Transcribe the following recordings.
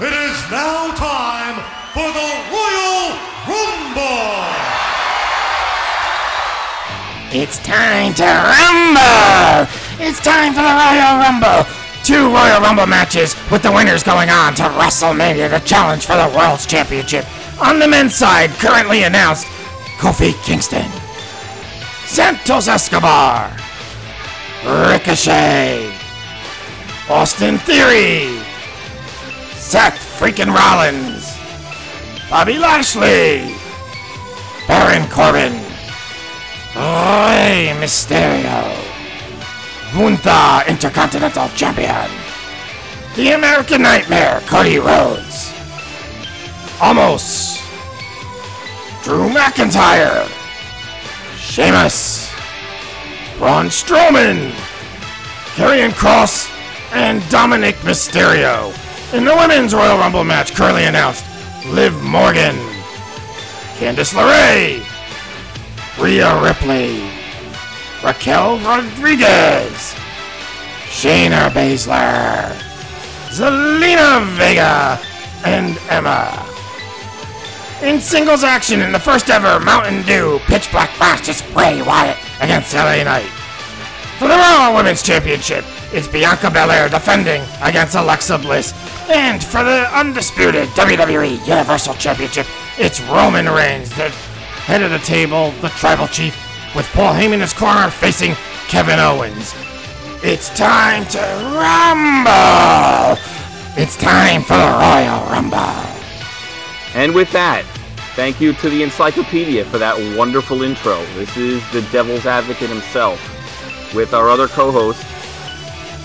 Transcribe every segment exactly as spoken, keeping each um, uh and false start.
It is now time for the Royal Rumble! It's time to rumble! It's time for the Royal Rumble! Two Royal Rumble matches with the winners going on to WrestleMania, the challenge for the World's Championship. On the men's side, currently announced, Kofi Kingston, Santos Escobar, Ricochet, Austin Theory, Seth freaking Rollins, Bobby Lashley, Baron Corbin, Rey Mysterio, Gunther Intercontinental Champion, The American Nightmare, Cody Rhodes, Almost, Drew McIntyre, Sheamus, Braun Strowman, Karrion Kross, and Dominic Mysterio. In the Women's Royal Rumble match, currently announced, Liv Morgan, Candice LeRae, Rhea Ripley, Raquel Rodriguez, Shayna Baszler, Zelina Vega, and Emma. In singles action, in the first ever Mountain Dew Pitch Black match, it's Bray Wyatt against L A Knight. For the Raw Women's Championship, it's Bianca Belair defending against Alexa Bliss. And for the undisputed W W E Universal Championship, it's Roman Reigns, the head of the table, the tribal chief, with Paul Heyman in his corner facing Kevin Owens. It's time to rumble! It's time for the Royal Rumble! And with that, thank you to the Encyclopedia for that wonderful intro. This is the Devil's Advocate himself, with our other co-host,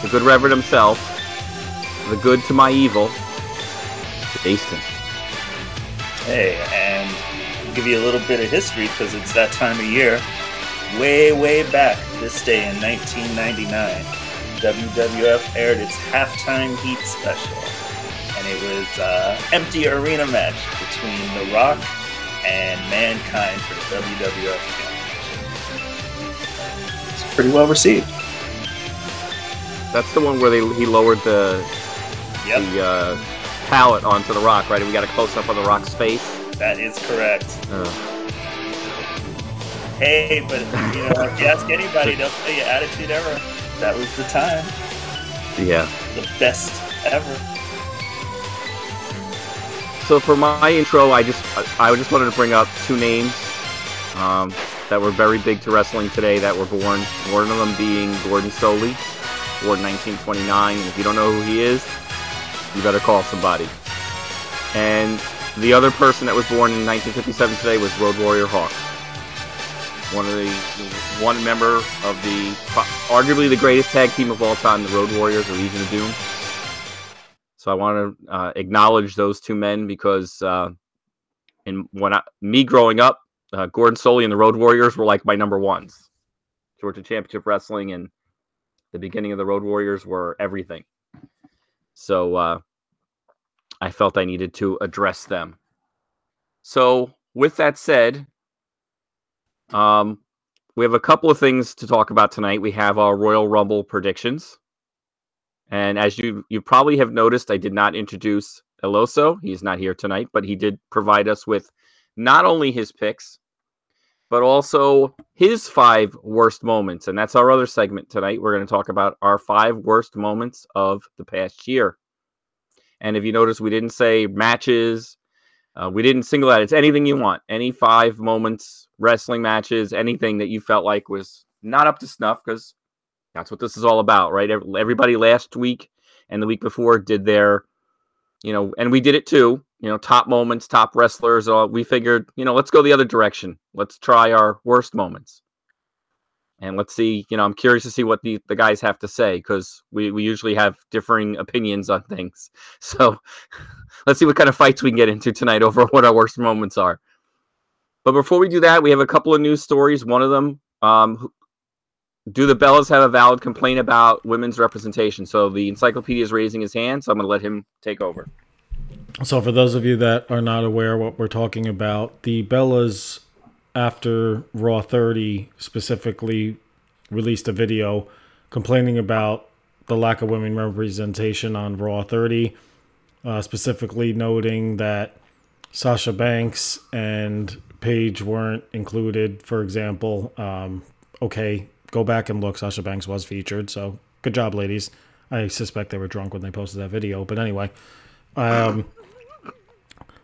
the good Reverend himself, the good to my evil, Jason. Hey, and I'll give you a little bit of history because it's that time of year. Way, way back this day in nineteen ninety-nine, W W F aired its Halftime Heat special, and it was an empty arena match between The Rock and Mankind for the W W F Championship. It's pretty well received. That's the one where they he lowered the, yep. the uh, pallet onto The Rock, right? We got a close-up on The Rock's face. That is correct. Uh. Hey, but you know, if you ask anybody, they'll tell you Attitude Era. That was the time. Yeah. The best ever. So for my intro, I just I just wanted to bring up two names um, that were very big to wrestling today that were born. One of them being Gordon Solie. Born nineteen twenty-nine, and if you don't know who he is, you better call somebody. And the other person that was born in nineteen fifty-seven today was Road Warrior Hawk, one of the one member of the arguably the greatest tag team of all time, the Road Warriors or Legion of Doom. So I want to uh, acknowledge those two men because, uh, in when I, me growing up, uh, Gordon Solie and the Road Warriors were like my number ones. Georgia Championship Wrestling and the beginning of the Road Warriors were everything. So uh, I felt I needed to address them. So with that said, um, we have a couple of things to talk about tonight. We have our Royal Rumble predictions. And as you you probably have noticed, I did not introduce Eloso. He's not here tonight, but he did provide us with not only his picks, but also his five worst moments. And that's our other segment tonight. We're going to talk about our five worst moments of the past year. And if you notice, we didn't say matches. Uh, we didn't single out. It's anything you want. Any five moments, wrestling matches, anything that you felt like was not up to snuff, because that's what this is all about, right? Everybody last week and the week before did their, you know, and we did it too. You know, top moments, top wrestlers. Uh, we figured, you know, let's go the other direction. Let's try our worst moments. And let's see, you know, I'm curious to see what the, the guys have to say, because we, we usually have differing opinions on things. So let's see what kind of fights we can get into tonight over what our worst moments are. But before we do that, we have a couple of news stories. One of them, um, do the Bellas have a valid complaint about women's representation? So the Encyclopedia is raising his hand, so I'm going to let him take over. So for those of you that are not aware what we're talking about, the Bellas, after Raw thirty specifically, released a video complaining about the lack of women representation on Raw thirty. uh, specifically noting that Sasha Banks and Paige weren't included, for example. Um, okay, go back and look. Sasha Banks was featured, so good job, ladies. I suspect they were drunk when they posted that video, but anyway. Um,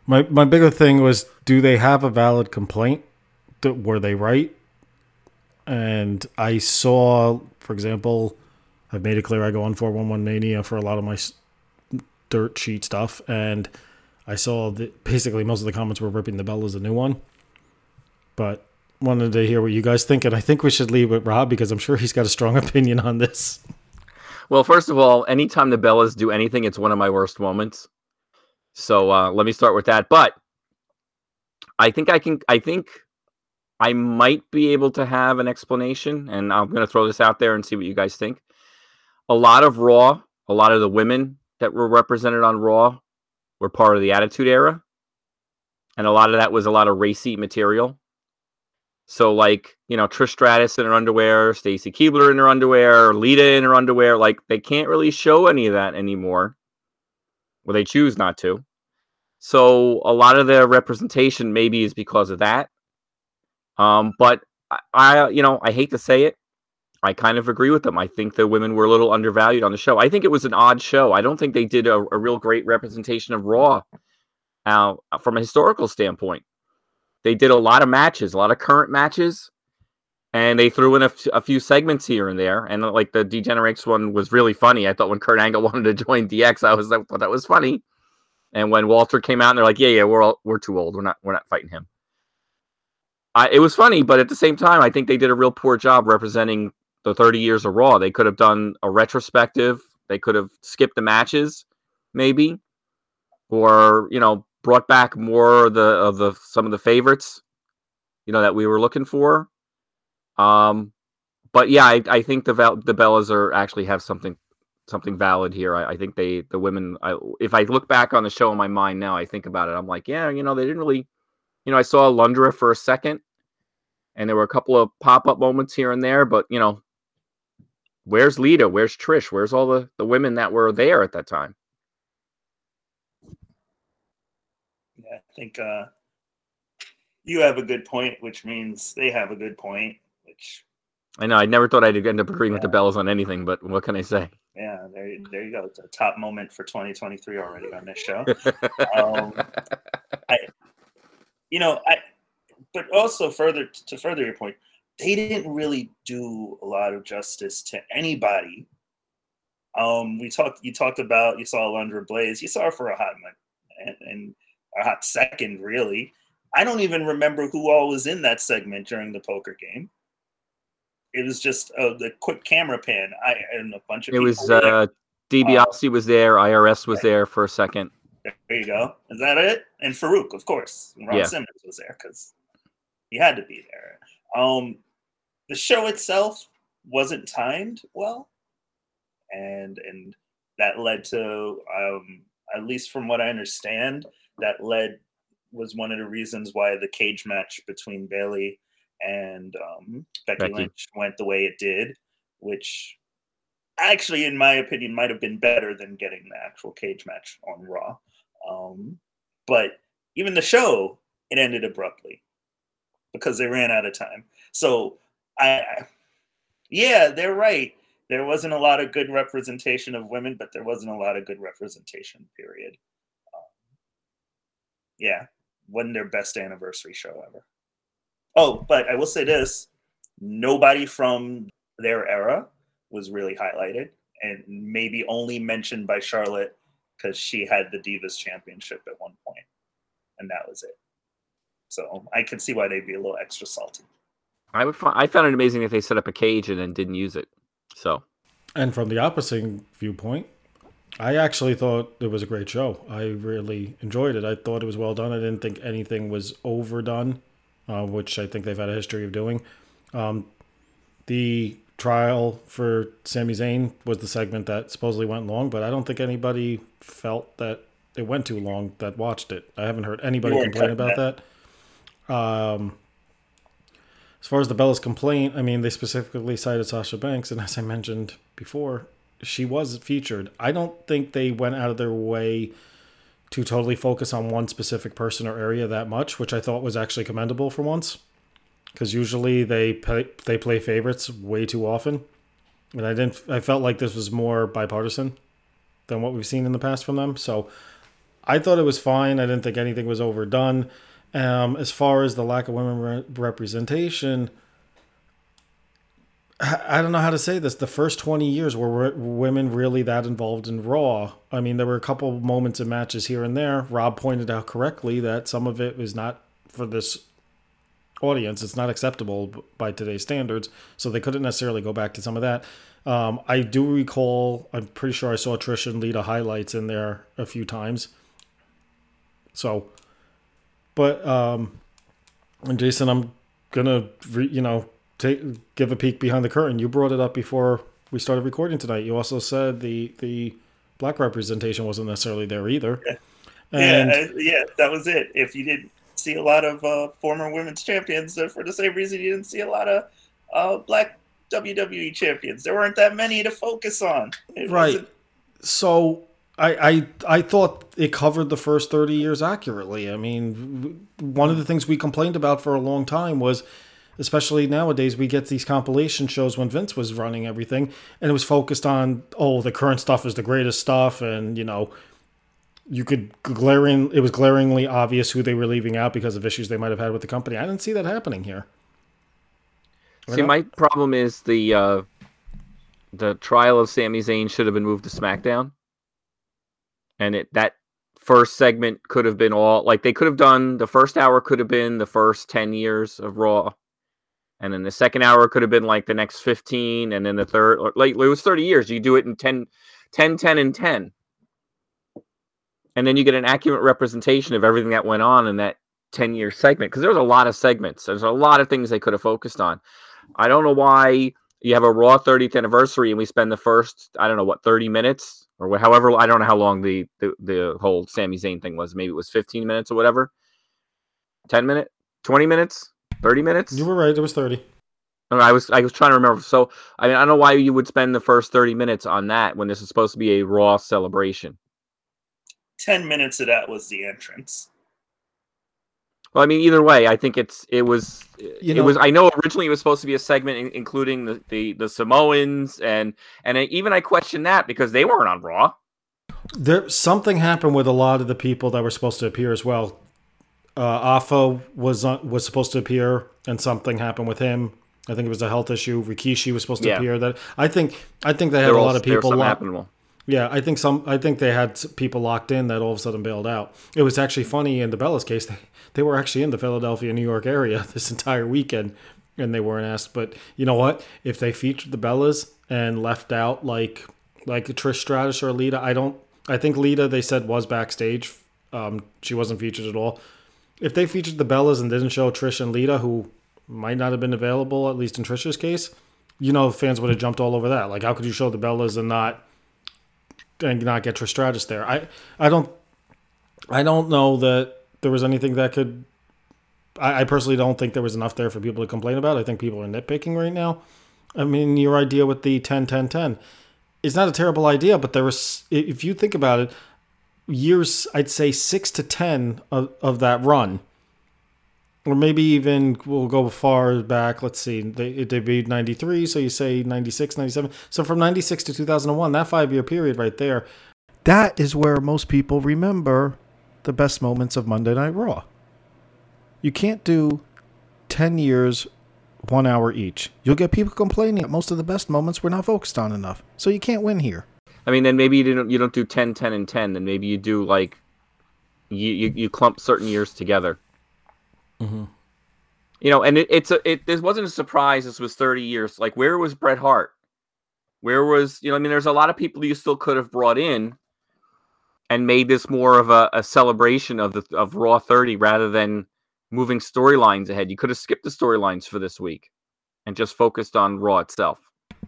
my my bigger thing was, do they have a valid complaint? Were they right? And I saw, for example, I've made it clear I go on four one one Mania for a lot of my dirt sheet stuff, and I saw that basically most of the comments were ripping the bell as a new one. But wanted to hear what you guys think, and I think we should leave with Rob because I'm sure he's got a strong opinion on this. Well, first of all, anytime the Bellas do anything, it's one of my worst moments. So uh, let me start with that. But I think I can. I think. I might be able to have an explanation, and I'm going to throw this out there and see what you guys think. A lot of Raw, a lot of the women that were represented on Raw were part of the Attitude Era, and a lot of that was a lot of racy material. So, like, you know, Trish Stratus in her underwear, Stacy Keibler in her underwear, Lita in her underwear, like, they can't really show any of that anymore. Well, they choose not to. So a lot of their representation maybe is because of that. Um, but I, I, you know, I hate to say it. I kind of agree with them. I think the women were a little undervalued on the show. I think it was an odd show. I don't think they did a, a real great representation of Raw uh, from a historical standpoint. They did a lot of matches, a lot of current matches, and they threw in a, f- a few segments here and there. And like the D-Generates one was really funny. I thought when Kurt Angle wanted to join D X, I was like, well, that was funny. And when Walter came out, and they're like, yeah, yeah, we're all, we're too old. We're not we're not fighting him. I, it was funny, but at the same time, I think they did a real poor job representing the thirty years of Raw. They could have done a retrospective. They could have skipped the matches, maybe, or, you know, brought back more of the, of the some of the favorites, you know, that we were looking for. Um, but yeah, I, I think the the Bellas are actually have something something valid here. I, I think they the women. I, if I look back on the show in my mind now, I think about it. I'm like, yeah, you know, they didn't really. You know, I saw Lundra for a second, and there were a couple of pop-up moments here and there, but, you know, where's Lita? Where's Trish? Where's all the, the women that were there at that time? Yeah, I think uh, you have a good point, which means they have a good point. Which I know, I never thought I'd end up agreeing yeah. with the Bellas on anything, but what can I say? Yeah, there, there you go. It's a top moment for twenty twenty-three already on this show. um, I... You know, I, but also further to further your point, they didn't really do a lot of justice to anybody. Um, we talked, you talked about, you saw Alundra Blaze, you saw her for a hot minute and, and a hot second, really. I don't even remember who all was in that segment during the poker game. It was just a, a quick camera pan. I and a bunch of. It people was uh, DiBiase uh, was there, I R S was there for a second. There you go. Is that it? And Farouk, of course. And Ron yeah. Simmons was there because he had to be there. Um, the show itself wasn't timed well, and and that led to, um, at least from what I understand, that led was one of the reasons why the cage match between Bayley and um, Becky, Becky Lynch went the way it did, which actually, in my opinion, might have been better than getting the actual cage match on Raw. Um, but even the show, it ended abruptly because they ran out of time. So, I, I yeah, they're right. There wasn't a lot of good representation of women, but there wasn't a lot of good representation, period. Um, yeah, wasn't their best anniversary show ever. Oh, but I will say this. Nobody from their era was really highlighted and maybe only mentioned by Charlotte because she had the Divas Championship at one point, and that was it. So I can see why they'd be a little extra salty. I would find, I found it amazing that they set up a cage and then didn't use it. So, and from the opposite viewpoint, I actually thought it was a great show. I really enjoyed it. I thought it was well done. I didn't think anything was overdone, uh, which I think they've had a history of doing. Um, the trial for Sami Zayn was the segment that supposedly went long, but I don't think anybody felt that it went too long that watched it. I haven't heard anybody complain about that. that. Um, as far as the Bellas complaint, I mean, they specifically cited Sasha Banks, and as I mentioned before, she was featured. I don't think they went out of their way to totally focus on one specific person or area that much, which I thought was actually commendable for once, because usually they play, they play favorites way too often, and I didn't. I felt like this was more bipartisan than what we've seen in the past from them. So I thought it was fine. I didn't think anything was overdone. Um, as far as the lack of women re- representation, I don't know how to say this. The first twenty years were women really that involved in Raw. I mean, there were a couple moments in matches here and there. Rob pointed out correctly that some of it is not for this audience. It's not acceptable by today's standards. So they couldn't necessarily go back to some of that. Um, I do recall, I'm pretty sure I saw Trish and Lita highlights in there a few times. So, but, um, and Jason, I'm going to, re- you know, Take, give a peek behind the curtain. You brought it up before we started recording tonight. You also said the the black representation wasn't necessarily there either. Yeah, and yeah, yeah, that was it. If you didn't see a lot of uh, former women's champions, uh, for the same reason you didn't see a lot of uh, black W W E champions. There weren't that many to focus on. It right. Wasn't... So I, I I thought it covered the first thirty years accurately. I mean, one of the things we complained about for a long time was, especially nowadays, we get these compilation shows when Vince was running everything, and it was focused on, oh, the current stuff is the greatest stuff, and, you know, you could glaring, it was glaringly obvious who they were leaving out because of issues they might have had with the company. I didn't see that happening here. Right see, up? My problem is the uh, the trial of Sami Zayn should have been moved to SmackDown, and it that first segment could have been all, like, they could have done, the first hour could have been the first ten years of Raw. And then the second hour could have been like the next fifteen. And then the third, or like, it was thirty years. You do it in ten, ten, ten, and ten. And then you get an accurate representation of everything that went on in that ten-year segment. Because there's a lot of segments. There's a lot of things they could have focused on. I don't know why you have a Raw thirtieth anniversary and we spend the first, I don't know, what, thirty minutes? Or however, I don't know how long the, the, the whole Sami Zayn thing was. Maybe it was fifteen minutes or whatever. ten minutes? twenty minutes? thirty minutes? You were right. It was thirty. I was I was trying to remember. So, I mean, I don't know why you would spend the first thirty minutes on that when this is supposed to be a Raw celebration. ten minutes of that was the entrance. Well, I mean, either way, I think it's it was you know, it was. I know originally it was supposed to be a segment in, including the, the, the Samoans, and and I, even I questioned that because they weren't on Raw. There something happened with a lot of the people that were supposed to appear as well. Uh, Afa was was supposed to appear, and something happened with him. I think it was a health issue. Rikishi was supposed to yeah. appear. That I think I think they had there a lot of people locked. Yeah, I think some. I think they had people locked in that all of a sudden bailed out. It was actually funny in the Bellas case. They, they were actually in the Philadelphia, New York area this entire weekend, and they weren't asked. But you know what? If they featured the Bellas and left out like like Trish Stratus or Lita, I don't. I think Lita they said was backstage. Um, she wasn't featured at all. If they featured the Bellas and didn't show Trish and Lita, who might not have been available, at least in Trish's case, you know, fans would have jumped all over that. Like, how could you show the Bellas and not and not get Trish Stratus there? I, I don't I don't know that there was anything that could... I, I personally don't think there was enough there for people to complain about. I think people are nitpicking right now. I mean, your idea with the ten ten ten, it's not a terrible idea, but there was, if you think about it, years, I'd say six to ten of, of that run, or maybe even we'll go far back. Let's see, they, it debuted ninety-three, so you say ninety-six, ninety-seven. So from ninety-six to two thousand one, that five-year period right there. That is where most people remember the best moments of Monday Night Raw. You can't do ten years, one hour each. You'll get people complaining that most of the best moments were not focused on enough, so you can't win here. I mean, then maybe you don't you don't do ten, ten, and ten. Then maybe you do, like, you you, you clump certain years together. Mm-hmm. You know, and it, it's a, it this wasn't a surprise. This was thirty years. Like, where was Bret Hart? Where was, you know, I mean, there's a lot of people you still could have brought in and made this more of a, a celebration of the of Raw thirty rather than moving storylines ahead. You could have skipped the storylines for this week and just focused on Raw itself.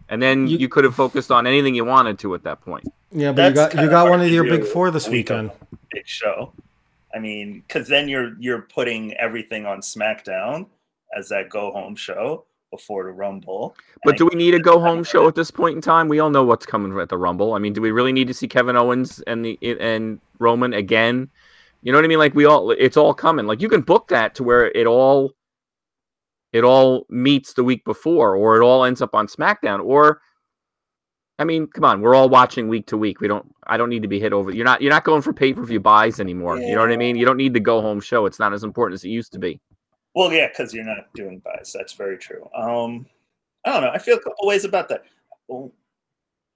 And then you, you could have focused on anything you wanted to at that point. Yeah, but That's you got you got one of your big four this weekend. Big show. I mean, because then you're you're putting everything on SmackDown as that go home show. before the Rumble. But do we need a go-home show at this point in time? We all know what's coming at the Rumble. I mean, do we really need to see Kevin Owens and the and Roman again? You know what I mean? Like, we all, it's all coming. Like, you can book that to where it all, it all meets the week before, or it all ends up on SmackDown. Or, I mean, come on, we're all watching week to week. We don't, I don't need to be hit over. You're not, you're not going for pay-per-view buys anymore. Yeah. You know what I mean? You don't need the go-home show. It's not as important as it used to be. Well, yeah, because you're not doing buys. That's very true. Um, I don't know. I feel a couple ways about that. Well,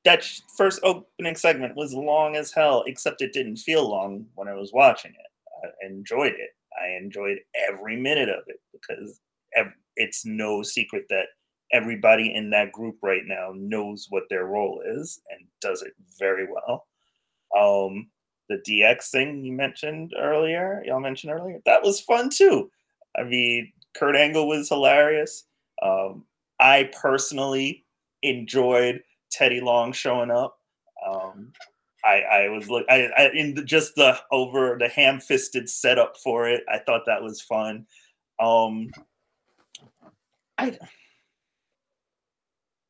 that sh- first opening segment was long as hell, except it didn't feel long when I was watching it. I enjoyed it. I enjoyed every minute of it, because ev- it's no secret that everybody in that group right now knows what their role is and does it very well. Um, the D X thing you mentioned earlier, y'all mentioned earlier, that was fun too. I mean, Kurt Angle was hilarious. Um, I personally enjoyed Teddy Long showing up. Um, I, I was look, I, I in the, just the over the ham-fisted setup for it. I thought that was fun. Um, I,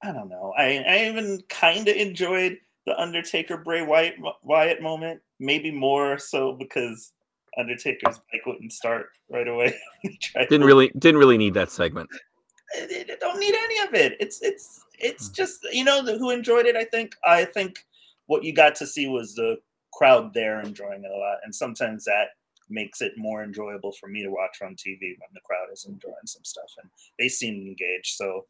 I don't know. I, I even kind of enjoyed the Undertaker Bray Wyatt, Wyatt moment. Maybe more so because Undertaker's bike wouldn't start right away. didn't really, didn't really need that segment. I, I don't need any of it. It's, it's, it's just, you know, the, who enjoyed it. I think, I think what you got to see was the crowd there enjoying it a lot, and sometimes that makes it more enjoyable for me to watch on T V when the crowd is enjoying some stuff, and they seemed engaged. So,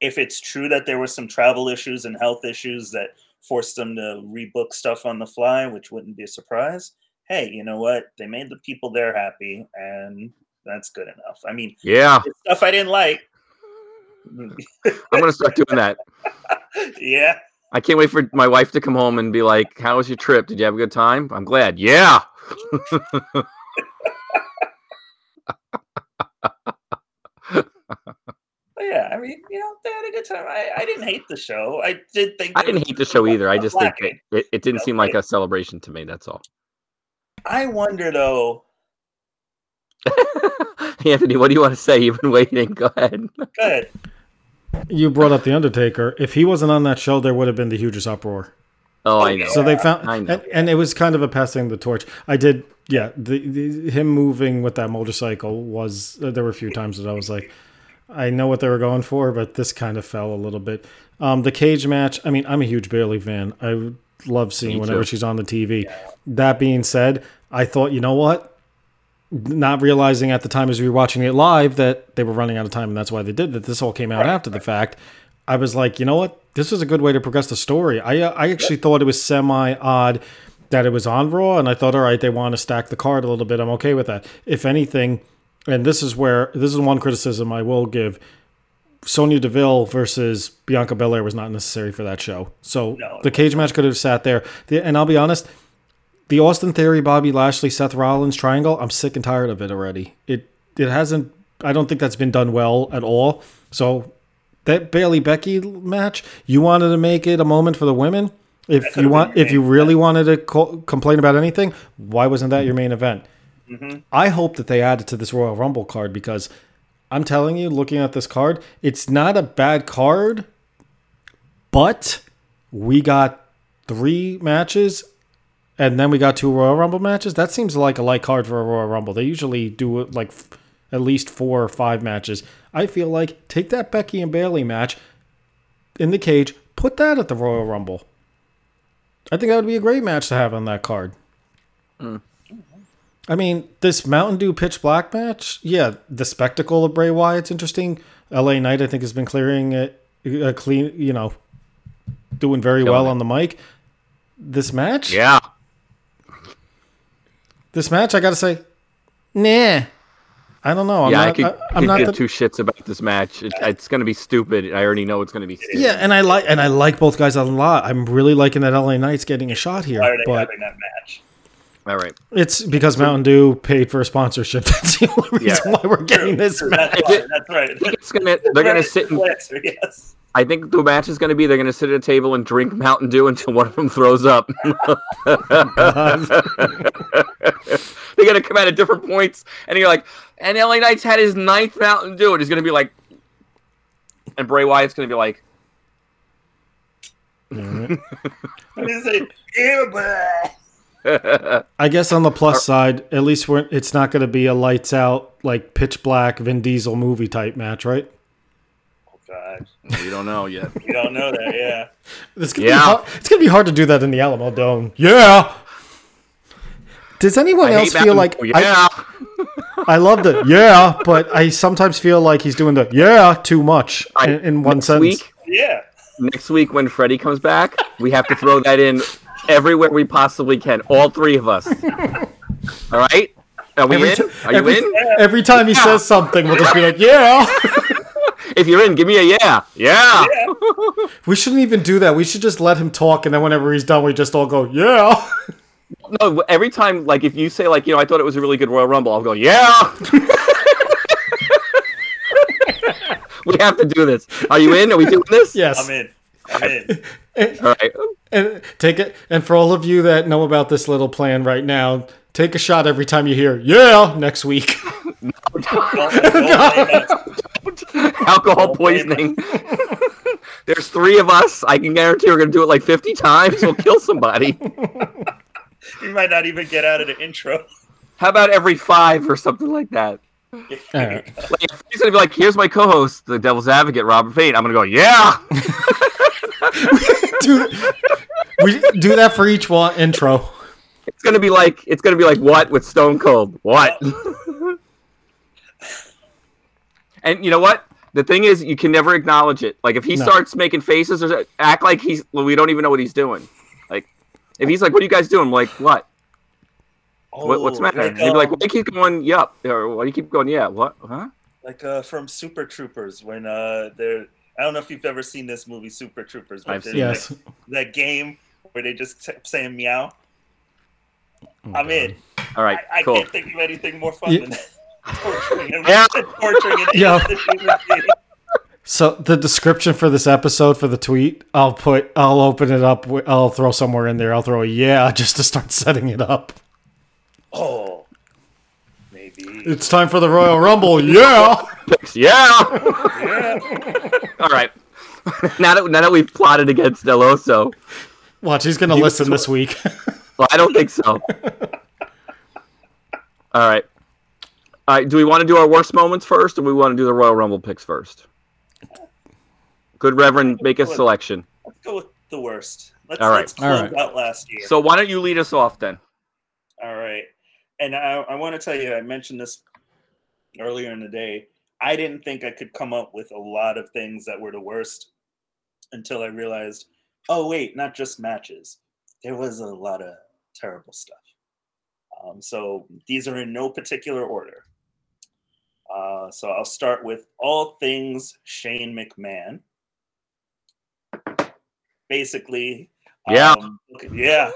if it's true that there were some travel issues and health issues that forced them to rebook stuff on the fly, which wouldn't be a surprise. Hey, you know what? They made the people there happy, and that's good enough. I mean, yeah, stuff I didn't like. I'm gonna start doing that. Yeah, I can't wait for my wife to come home and be like, "How was your trip? Did you have a good time?" I'm glad. Yeah. Yeah, I mean, you know, they had a good time. I, I didn't hate the show. I did think I didn't hate the show either. I just think it, it, it didn't seem like a celebration to me. That's all. I wonder, though. Anthony, what do you want to say? You've been waiting. Go ahead. Go ahead. You brought up The Undertaker. If he wasn't on that show, there would have been the hugest uproar. Oh, I know. So they found, I know. And, and it was kind of a passing the torch. I did, yeah. The, the him moving with that motorcycle was. Uh, there were a few times that I was like, I know what they were going for, but this kind of fell a little bit. Um, the cage match. I mean, I'm a huge Bayley fan. I love seeing Me whenever too. She's on the T V. Yeah. That being said, I thought, you know what? Not realizing at the time as we were watching it live that they were running out of time, and that's why they did that. This all came out right. after the fact. I was like, you know what? This was a good way to progress the story. I uh, I actually yeah. thought it was semi-odd that it was on Raw, and I thought, all right, they want to stack the card a little bit. I'm okay with that. If anything, and this is where, this is one criticism I will give, Sonya Deville versus Bianca Belair was not necessary for that show. So no, the cage match could have sat there. The, and I'll be honest, the Austin Theory, Bobby Lashley, Seth Rollins triangle, I'm sick and tired of it already. It it hasn't, I don't think that's been done well at all. So that Bailey-Becky match, you wanted to make it a moment for the women? If you want, if you really event. wanted to co- complain about anything, why wasn't that your main event? Mm-hmm. I hope that they add it to this Royal Rumble card, because I'm telling you, looking at this card, it's not a bad card, but we got three matches, and then we got two Royal Rumble matches. That seems like a light card for a Royal Rumble. They usually do like f- at least four or five matches. I feel like take that Becky and Bayley match in the cage, put that at the Royal Rumble. I think that would be a great match to have on that card. Mm. I mean, this Mountain Dew Pitch Black match, yeah, the spectacle of Bray Wyatt's interesting. L A Knight, I think, has been clearing it, uh, clean, you know, doing very Killing well it. on the mic. This match? Yeah. This match, I got to say, nah. I don't know. I'm yeah, not, I could, I, I'm could not get the... two shits about this match. It, it's going to be stupid. I already know it's going to be stupid. Yeah, and I like and I like both guys a lot. I'm really liking that L A Knight's getting a shot here. Why are they but... having that match? All right. It's because Mountain Dew paid for a sponsorship. That's the only reason yeah. why we're getting this match. That's, that's right. It's gonna, they're going to sit and, yes. I think the match is going to be they're going to sit at a table and drink Mountain Dew until one of them throws up. They're going to come out at different points, and you're like, and L A Knight's had his ninth Mountain Dew, and he's going to be like, And Bray Wyatt's going to be like... All right. I'm going to say, ew, bleh. I guess on the plus side, at least we're, it's not going to be a lights out, like pitch black Vin Diesel movie type match, right? Oh God, you don't know yet. You don't know that, yeah. It's gonna yeah. be it's going to be hard to do that in the Alamo Dome. Yeah. Does anyone I else feel like? Oh, yeah. I, I loved it. Yeah, but I sometimes feel like he's doing the yeah too much I, in, in one sentence. Week, yeah. Next week when Freddie comes back, we have to throw that in. Everywhere we possibly can, all three of us. All right, are we every in? T- are you every, in? Every time he yeah. says something, we'll just be like, "Yeah." If you're in, give me a yeah, yeah. yeah. We shouldn't even do that. We should just let him talk, and then whenever he's done, we just all go, "Yeah." No, every time, like if you say, like you know, I thought it was a really good Royal Rumble, I'll go, "Yeah." We have to do this. Are you in? Are we doing this? Yes, I'm in. I'm in. And, all right. and take it. And for all of you that know about this little plan right now, take a shot every time you hear "yeah" next week. No, don't, don't, don't. Alcohol don't poisoning. There's three of us. I can guarantee we're going to do it like fifty times. We'll kill somebody. You might not even get out of the intro. How about every five or something like that? Right. Like, he's going to be like, "Here's my co-host, the Devil's Advocate, Robert Fate." I'm going to go, "Yeah." Dude, we do that for each one intro. It's gonna be like it's gonna be like what with Stone Cold. What? Uh, and you know what? The thing is, you can never acknowledge it. Like if he no. starts making faces or act like he's, well, we don't even know what he's doing. Like if he's like, "What are you guys doing?" I'm like, "What? Oh, what what's the matter?" Like, um, he'd be like, "Why do you keep going? Yup." Or "Why do you keep going? Yeah. What? Huh?" Like uh, from Super Troopers when uh, they're. I don't know if you've ever seen this movie, Super Troopers. But I've seen yes. that, that game where they just kept saying meow. Oh, I'm in. All right, I, I cool. can't think of anything more fun yeah. than that. torturing and yeah. torturing and yeah. So the description for this episode for the tweet, I'll put, I'll open it up. I'll throw somewhere in there. I'll throw a yeah just to start setting it up. Oh, maybe it's time for the Royal Rumble. Yeah. Yeah. yeah. All right. Now that now that we've plotted against Del Oso, watch he's gonna he listen was... this week. Well, I don't think so. All right. All right. Do we want to do our worst moments first, or do we want to do the Royal Rumble picks first? Good Reverend, make a selection. Let's go with the worst. Let's, All right. let's close All right. out last year. So why don't you lead us off then? All right. And I, I want to tell you, I mentioned this earlier in the day. I didn't think I could come up with a lot of things that were the worst until I realized, oh, wait, not just matches. There was a lot of terrible stuff. Um, so these are in no particular order. Uh, so I'll start with all things Shane McMahon. Basically, yeah, um, yeah.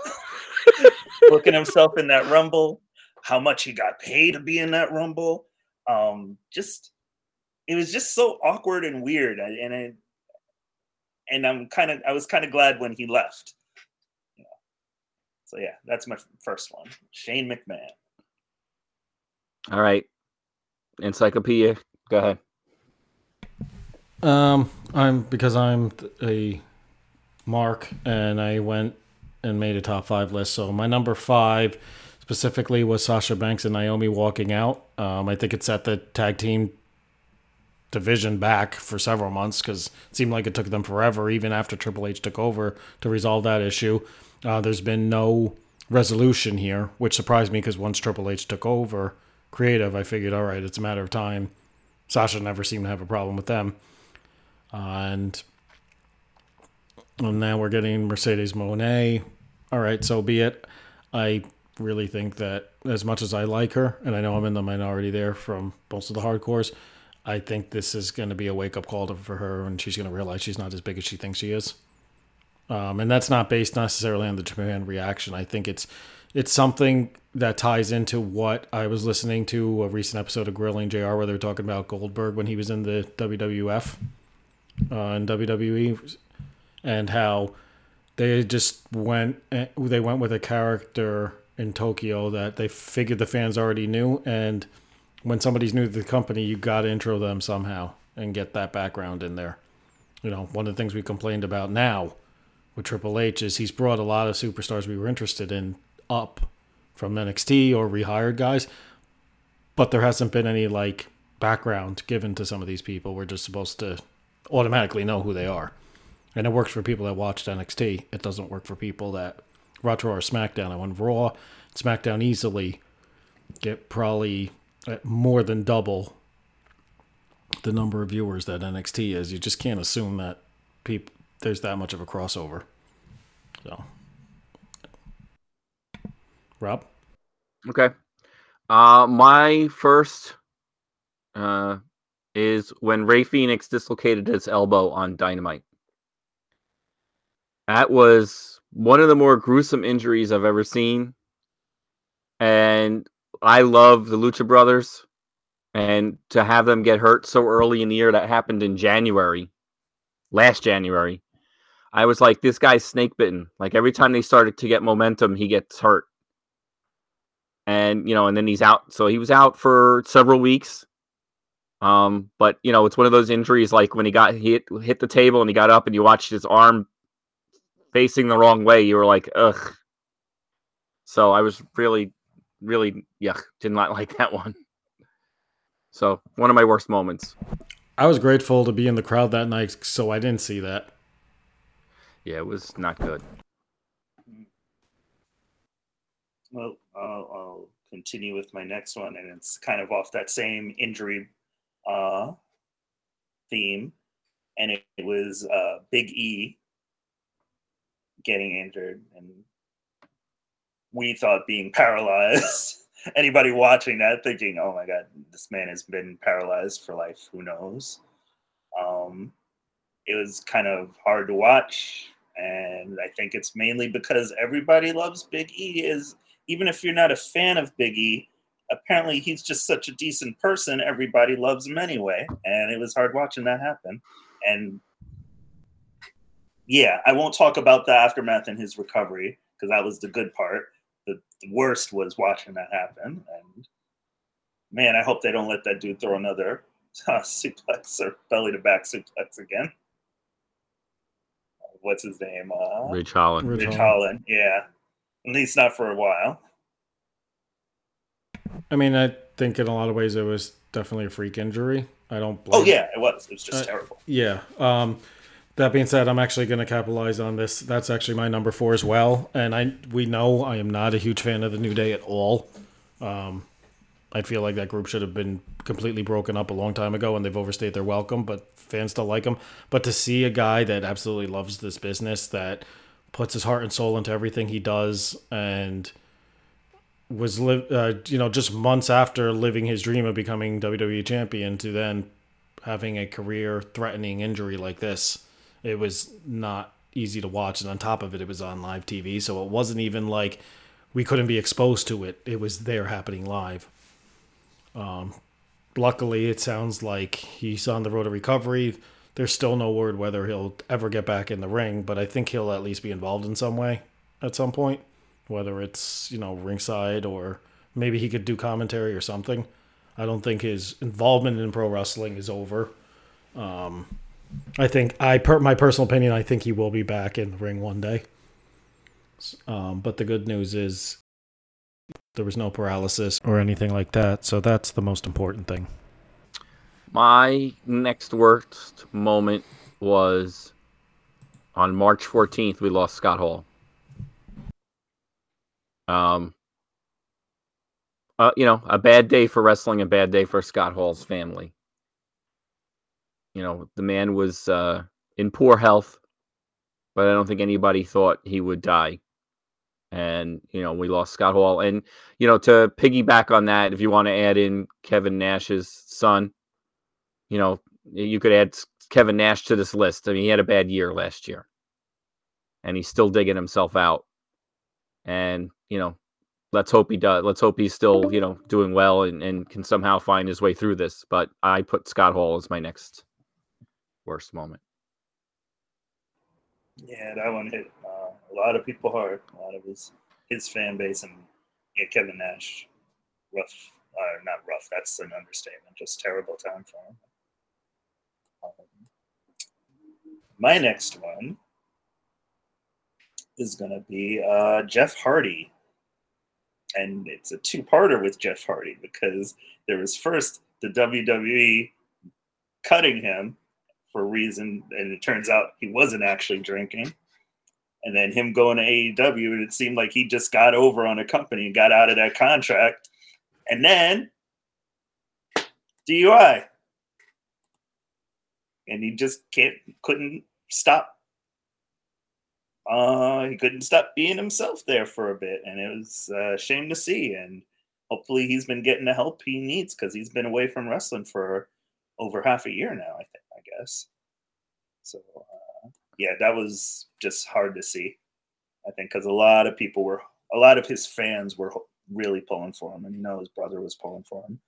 Booking himself in that Rumble, how much he got paid to be in that Rumble. Um, just... It was just so awkward and weird, I, and I, and I'm kind of I was kind of glad when he left. Yeah. So yeah, that's my first one, Shane McMahon. All right, Encyclopedia, go ahead. Um, I'm because I'm a mark, and I went and made a top five list. So my number five specifically was Sasha Banks and Naomi walking out. Um, I think it set the tag team division back for several months because it seemed like it took them forever, even after Triple H took over, to resolve that issue. Uh, there's been no resolution here, which surprised me because once Triple H took over creative, I figured, all right, it's a matter of time. Sasha never seemed to have a problem with them. Uh, and, and now we're getting Mercedes Moné. All right, so be it. I really think that as much as I like her, and I know I'm in the minority there from most of the hardcores, I think this is going to be a wake-up call to, for her, and she's going to realize she's not as big as she thinks she is. Um, and that's not based necessarily on the Japan reaction. I think it's it's something that ties into what I was listening to, a recent episode of Grilling J R where they were talking about Goldberg when he was in the W W F uh, and W W E, and how they just went they went with a character in Tokyo that they figured the fans already knew, and when somebody's new to the company, you got to intro them somehow and get that background in there. you know, one of the things we complained about now with Triple H is he's brought a lot of superstars we were interested in up from N X T or rehired guys, but there hasn't been any like background given to some of these people. We're just supposed to automatically know who they are. And it works for people that watched N X T. It doesn't work for people that Retro or SmackDown. I won Raw, SmackDown easily get probably more than double the number of viewers that N X T is. You just can't assume that peop- there's that much of a crossover. So, Rob? Okay. Uh, my first uh, is when Rey Fénix dislocated his elbow on Dynamite. That was one of the more gruesome injuries I've ever seen. And I love the Lucha Brothers. And to have them get hurt so early in the year, that happened in January, last January. I was like, this guy's snake bitten. Like every time they started to get momentum, he gets hurt. And, you know, and then he's out. So he was out for several weeks. Um, but, you know, it's one of those injuries like when he got hit, hit the table and he got up and you watched his arm facing the wrong way, you were like, ugh. So I was really, really, yuck, did not like that one. So one of my worst moments. I was grateful to be in the crowd that night, so I didn't see that. Yeah, it was not good. Well, I'll, I'll continue with my next one, and it's kind of off that same injury uh, theme, and it, it was uh, Big E getting injured, and we thought being paralyzed. Anybody watching that thinking, oh my God, this man has been paralyzed for life, who knows? Um, it was kind of hard to watch, and I think it's mainly because everybody loves Big E. Is even if you're not a fan of Big E, apparently he's just such a decent person, everybody loves him anyway, and it was hard watching that happen. And yeah, I won't talk about the aftermath and his recovery, because that was the good part. The, the worst was watching that happen. And, man, I hope they don't let that dude throw another uh, suplex or belly-to-back suplex again. What's his name? Uh, Ridge Holland. Ridge, Ridge Holland. Holland, yeah. At least not for a while. I mean, I think in a lot of ways it was definitely a freak injury. I don't blame Oh, yeah, it was. It was just uh, terrible. Yeah. Um That being said, I'm actually going to capitalize on this. That's actually my number four as well. And I we know I am not a huge fan of the New Day at all. Um, I feel like that group should have been completely broken up a long time ago, and they've overstayed their welcome, but fans still like them. But to see a guy that absolutely loves this business, that puts his heart and soul into everything he does, and was li- uh, you know just months after living his dream of becoming W W E champion to then having a career-threatening injury like this, it was not easy to watch, and on top of it, it was on live T V, so it wasn't even like we couldn't be exposed to it. It was there happening live. Um, luckily, it sounds like he's on the road to recovery. There's still no word whether he'll ever get back in the ring, but I think he'll at least be involved in some way at some point, whether it's, you know, ringside or maybe he could do commentary or something. I don't think his involvement in pro wrestling is over. Um... I think I, per my personal opinion, I think he will be back in the ring one day. Um, but the good news is there was no paralysis or anything like that. So that's the most important thing. My next worst moment was on March fourteenth. We lost Scott Hall. Um, uh, you know, a bad day for wrestling, a bad day for Scott Hall's family. You know, the man was uh, in poor health, but I don't think anybody thought he would die. And, you know, we lost Scott Hall. And, you know, to piggyback on that, if you want to add in Kevin Nash's son, you know, you could add Kevin Nash to this list. I mean, he had a bad year last year. And he's still digging himself out. And, you know, let's hope he does. Let's hope he's still, you know, doing well and, and can somehow find his way through this. But I put Scott Hall as my next worst moment. Yeah, that one hit uh, a lot of people hard. A lot of his his fan base and yeah, Kevin Nash. Rough, uh, not rough. That's an understatement. Just terrible time for him. Um, My next one is going to be uh, Jeff Hardy. And it's a two-parter with Jeff Hardy because there was first the W W E cutting him for a reason, and it turns out he wasn't actually drinking. And then him going to A E W, and it seemed like he just got over on a company and got out of that contract. And then D U I. And he just can't, couldn't stop. Uh, he couldn't stop being himself there for a bit, and it was a shame to see. And hopefully he's been getting the help he needs because he's been away from wrestling for over half a year now, I think, I guess. So, uh, yeah, that was just hard to see, I think, because a lot of people were, a lot of his fans were really pulling for him, and you know his brother was pulling for him.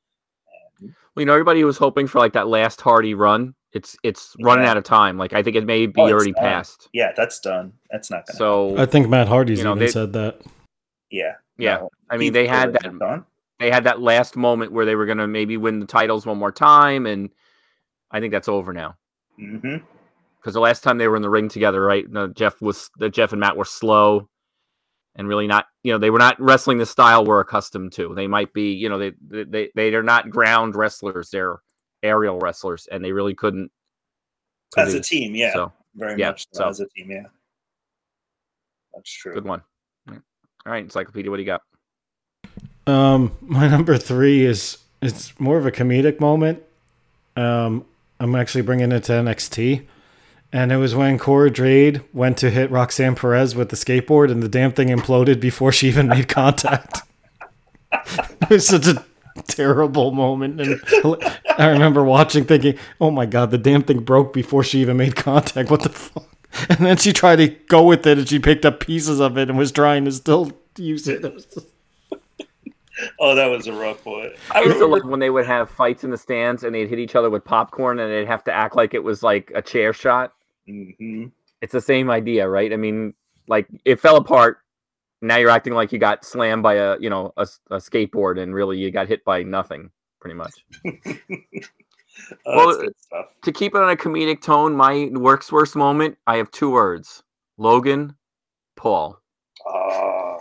And, well, you know, everybody was hoping for like that last Hardy run. It's it's yeah. running out of time. Like I think it may be oh, already done. Passed. Yeah, that's done. That's not gonna. So happen. I think Matt Hardy's you know, even they, said that. Yeah, yeah. No, I mean, they had that. Done. They had that last moment where they were gonna maybe win the titles one more time, and I think that's over now. Because mm-hmm. the last time they were in the ring together, right? No, Jeff was the Jeff and Matt were slow, and really not. You know, they were not wrestling the style we're accustomed to. They might be. You know, they they they, they are not ground wrestlers. They're aerial wrestlers, and they really couldn't produce. As a team, yeah, so, very yeah, much so. As a team, yeah, that's true. Good one. All right, Encyclopedia, what do you got? Um, my number three is it's more of a comedic moment. Um, I'm actually bringing it to N X T, and it was when Cora Jade went to hit Roxanne Perez with the skateboard, and the damn thing imploded before she even made contact. It was such a terrible moment, and I remember watching thinking, oh my god, the damn thing broke before she even made contact, what the fuck. And then she tried to go with it and she picked up pieces of it and was trying to still use it. Oh, that was a rough one. I remember still like when they would have fights in the stands and they'd hit each other with popcorn and they'd have to act like it was like a chair shot. Mm-hmm. It's the same idea, right? I mean, like it fell apart. Now you're acting like you got slammed by a, you know, a, a skateboard, and really you got hit by nothing, pretty much. oh, well, to keep it on a comedic tone, my work's worst moment, I have two words. Logan Paul. Oh.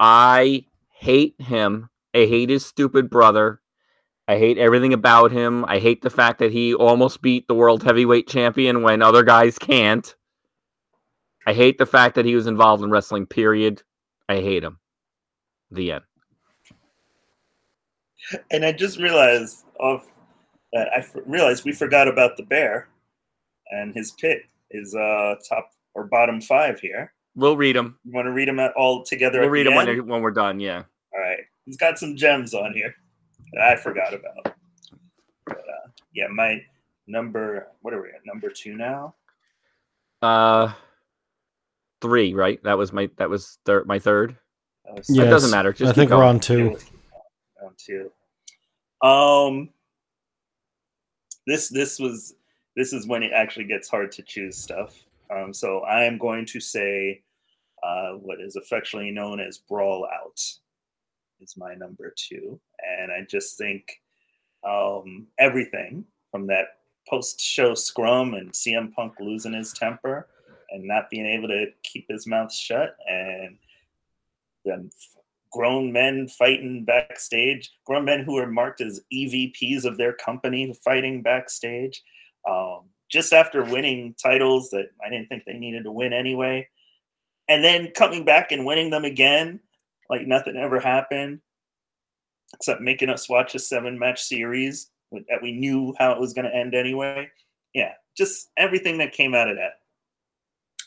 I hate him. I hate his stupid brother. I hate everything about him. I hate the fact that he almost beat the world heavyweight champion when other guys can't. I hate the fact that he was involved in wrestling, period. I hate him. The end. And I just realized, of uh, I f- realized we forgot about the bear, and his pick is uh, top or bottom five here. We'll read them. You want to read them all together? We'll at read the them end? When we're done. Yeah. All right. He's got some gems on here that I forgot about. But, uh, yeah, my number. What are we at? Number two now. Uh. Three, right? That was my that was thir- my third. That was, yes. It doesn't matter. Just I think going. We're on two. On two. Um, this this was this is when it actually gets hard to choose stuff. Um, so I am going to say uh, what is affectionately known as Brawl Out is my number two, and I just think um, everything from that post-show scrum and C M Punk losing his temper and not being able to keep his mouth shut, and then grown men fighting backstage, grown men who are marked as E V Ps of their company fighting backstage, um, just after winning titles that I didn't think they needed to win anyway, and then coming back and winning them again like nothing ever happened, except making us watch a seven-match series that we knew how it was going to end anyway. Yeah, just everything that came out of that.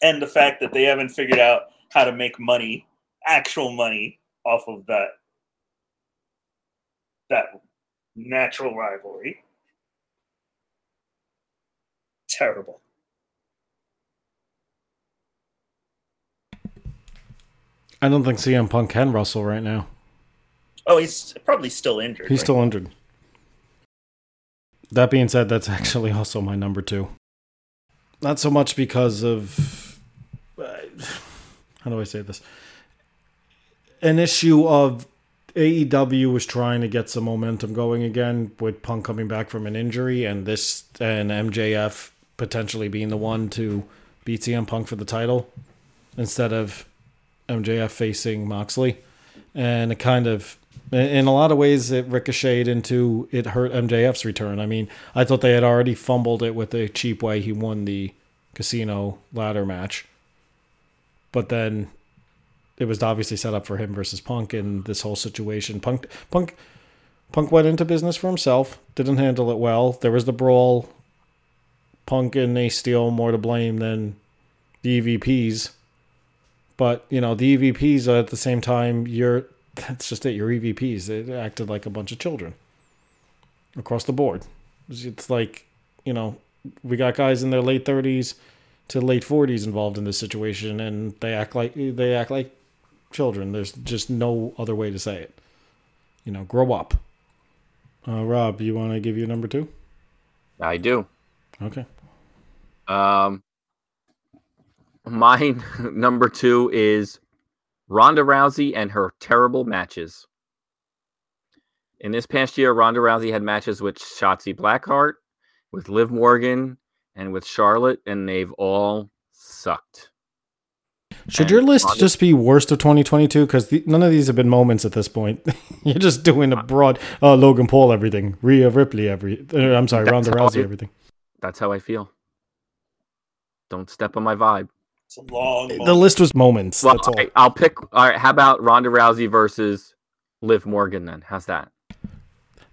And the fact that they haven't figured out how to make money, actual money, off of that that natural rivalry. Terrible. I don't think C M Punk can wrestle right now. Oh, he's probably still injured. He's right still now. injured. That being said, that's actually also my number two. Not so much because of... How do I say this? An issue of A E W was trying to get some momentum going again with Punk coming back from an injury, and this and M J F potentially being the one to beat C M Punk for the title instead of M J F facing Moxley. And it kind of, in a lot of ways, it ricocheted into, it hurt M J F's return. I mean, I thought they had already fumbled it with a cheap way he won the casino ladder match. But then it was obviously set up for him versus Punk in this whole situation. Punk, Punk, Punk went into business for himself, didn't handle it well. There was the brawl. Punk and Ace Steel more to blame than the E V Ps. But, you know, the E V Ps at the same time, you're, that's just it. You're E V Ps. They acted like a bunch of children across the board. It's like, you know, we got guys in their late thirties to late forties involved in this situation, and they act like they act like children. There's just no other way to say it. You know, grow up. Uh, Rob, you want to give your number two? I do. Okay. Um, my number two is Ronda Rousey and her terrible matches. In this past year, Ronda Rousey had matches with Shotzi Blackheart, with Liv Morgan, and with Charlotte, and they've all sucked. Should and your list Ronda- just be worst of twenty twenty-two? Because the, none of these have been moments at this point. You're just doing a broad uh, Logan Paul everything, Rhea Ripley every. Uh, I'm sorry, Ronda Rousey it- everything. That's how I feel. Don't step on my vibe. It's a long moment. The list was moments. Well, that's all. Okay, I'll pick. All right, how about Ronda Rousey versus Liv Morgan then? How's that?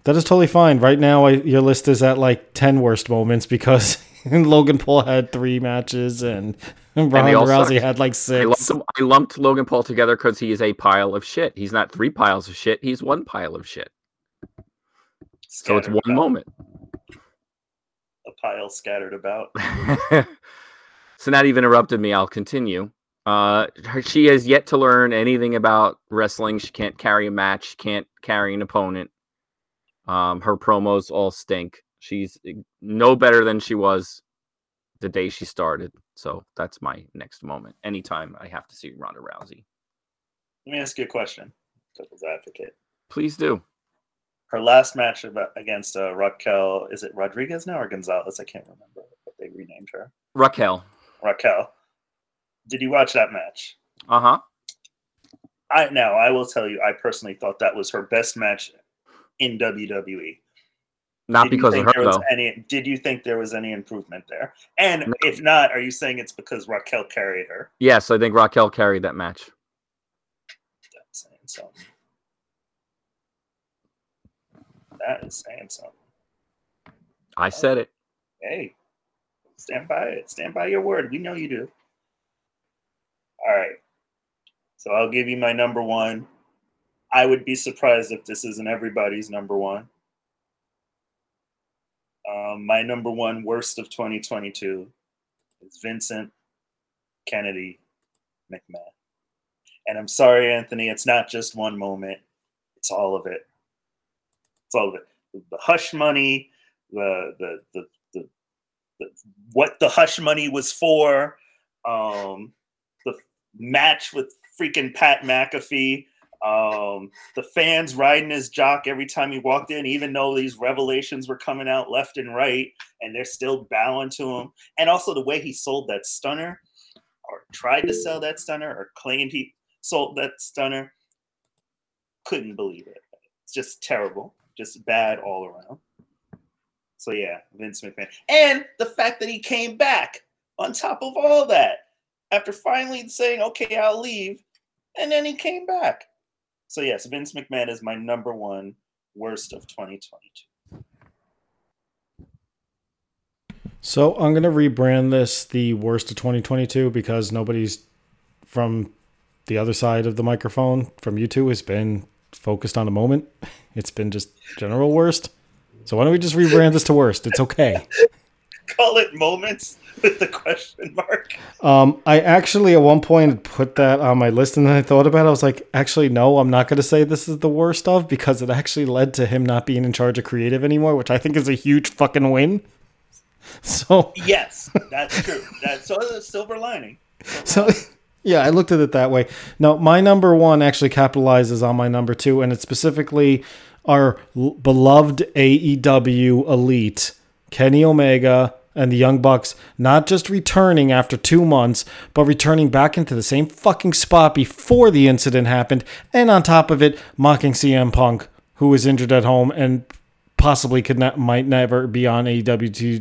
That is totally fine. Right now, I, your list is at like ten worst moments because Logan Paul had three matches and, and Ronda and Rousey sucked. Had like six. I lumped, him, I lumped Logan Paul together because he is a pile of shit. He's not three piles of shit. He's one pile of shit. Scattered so it's one about. Moment. A pile scattered about. So that even interrupted me. I'll continue. Uh, she has yet to learn anything about wrestling. She can't carry a match. She can't carry an opponent. Um, her promos all stink. She's no better than she was the day she started. So that's my next moment. Anytime I have to see Ronda Rousey. Let me ask you a question, Devil's Advocate. Please do. Her last match against uh, Raquel, is it Rodriguez now or Gonzalez? I can't remember what they renamed her. Raquel. Raquel. Did you watch that match? Uh-huh. I Now, I will tell you, I personally thought that was her best match in W W E. Not because of her, though. Any, did you think there was any improvement there? And no. If not, are you saying it's because Raquel carried her? Yes, I think Raquel carried that match. That's saying something. That is saying something. I said it. Hey, stand by it. Stand by your word. We know you do. All right. So I'll give you my number one. I would be surprised if this isn't everybody's number one. Um, my number one worst of twenty twenty-two is Vincent Kennedy McMahon. And I'm sorry, Anthony, it's not just one moment. It's all of it. It's all of it. The hush money, the the the, the, the what the hush money was for, um, the match with freaking Pat McAfee, um, the fans riding his jock every time he walked in, even though these revelations were coming out left and right, and they're still bowing to him. And also the way he sold that stunner, or tried to sell that stunner, or claimed he sold that stunner, couldn't believe it. It's just terrible. Just bad all around. So yeah, Vince McMahon. And the fact that he came back on top of all that after finally saying, okay, I'll leave. And then he came back. So yes, Vince McMahon is my number one worst of twenty twenty-two. So I'm going to rebrand this the worst of twenty twenty-two because nobody's from the other side of the microphone from you two has been focused on a moment. It's been just general worst. So why don't we just rebrand this to worst? It's okay. Call it moments with the question mark. Um, I actually at one point put that on my list and then I thought about it. I was like, actually, no, I'm not going to say this is the worst of because it actually led to him not being in charge of creative anymore, which I think is a huge fucking win. So yes, that's true. That's a silver lining. Silver lining. So yeah, I looked at it that way. No, my number one actually capitalizes on my number two, and it's specifically our beloved A E W elite, Kenny Omega and the Young Bucks not just returning after two months, but returning back into the same fucking spot before the incident happened, and on top of it, mocking C M Punk, who was injured at home and possibly could not, might never be on A E W T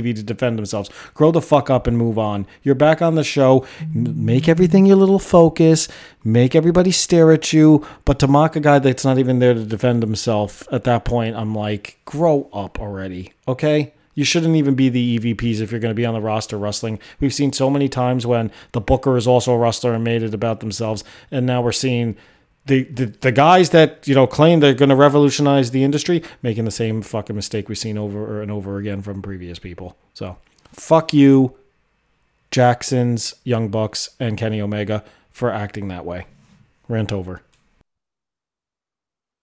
V to defend themselves. Grow the fuck up and move on. You're back on the show. Make everything your little focus. Make everybody stare at you. But to mock a guy that's not even there to defend himself at that point, I'm like, grow up already, okay? You shouldn't even be the E V Ps if you're going to be on the roster wrestling. We've seen so many times when the booker is also a wrestler and made it about themselves, and now we're seeing The, the the guys that, you know, claim they're going to revolutionize the industry making the same fucking mistake we've seen over and over again from previous people. So fuck you, Jackson's, Young Bucks, and Kenny Omega for acting that way. Rant over.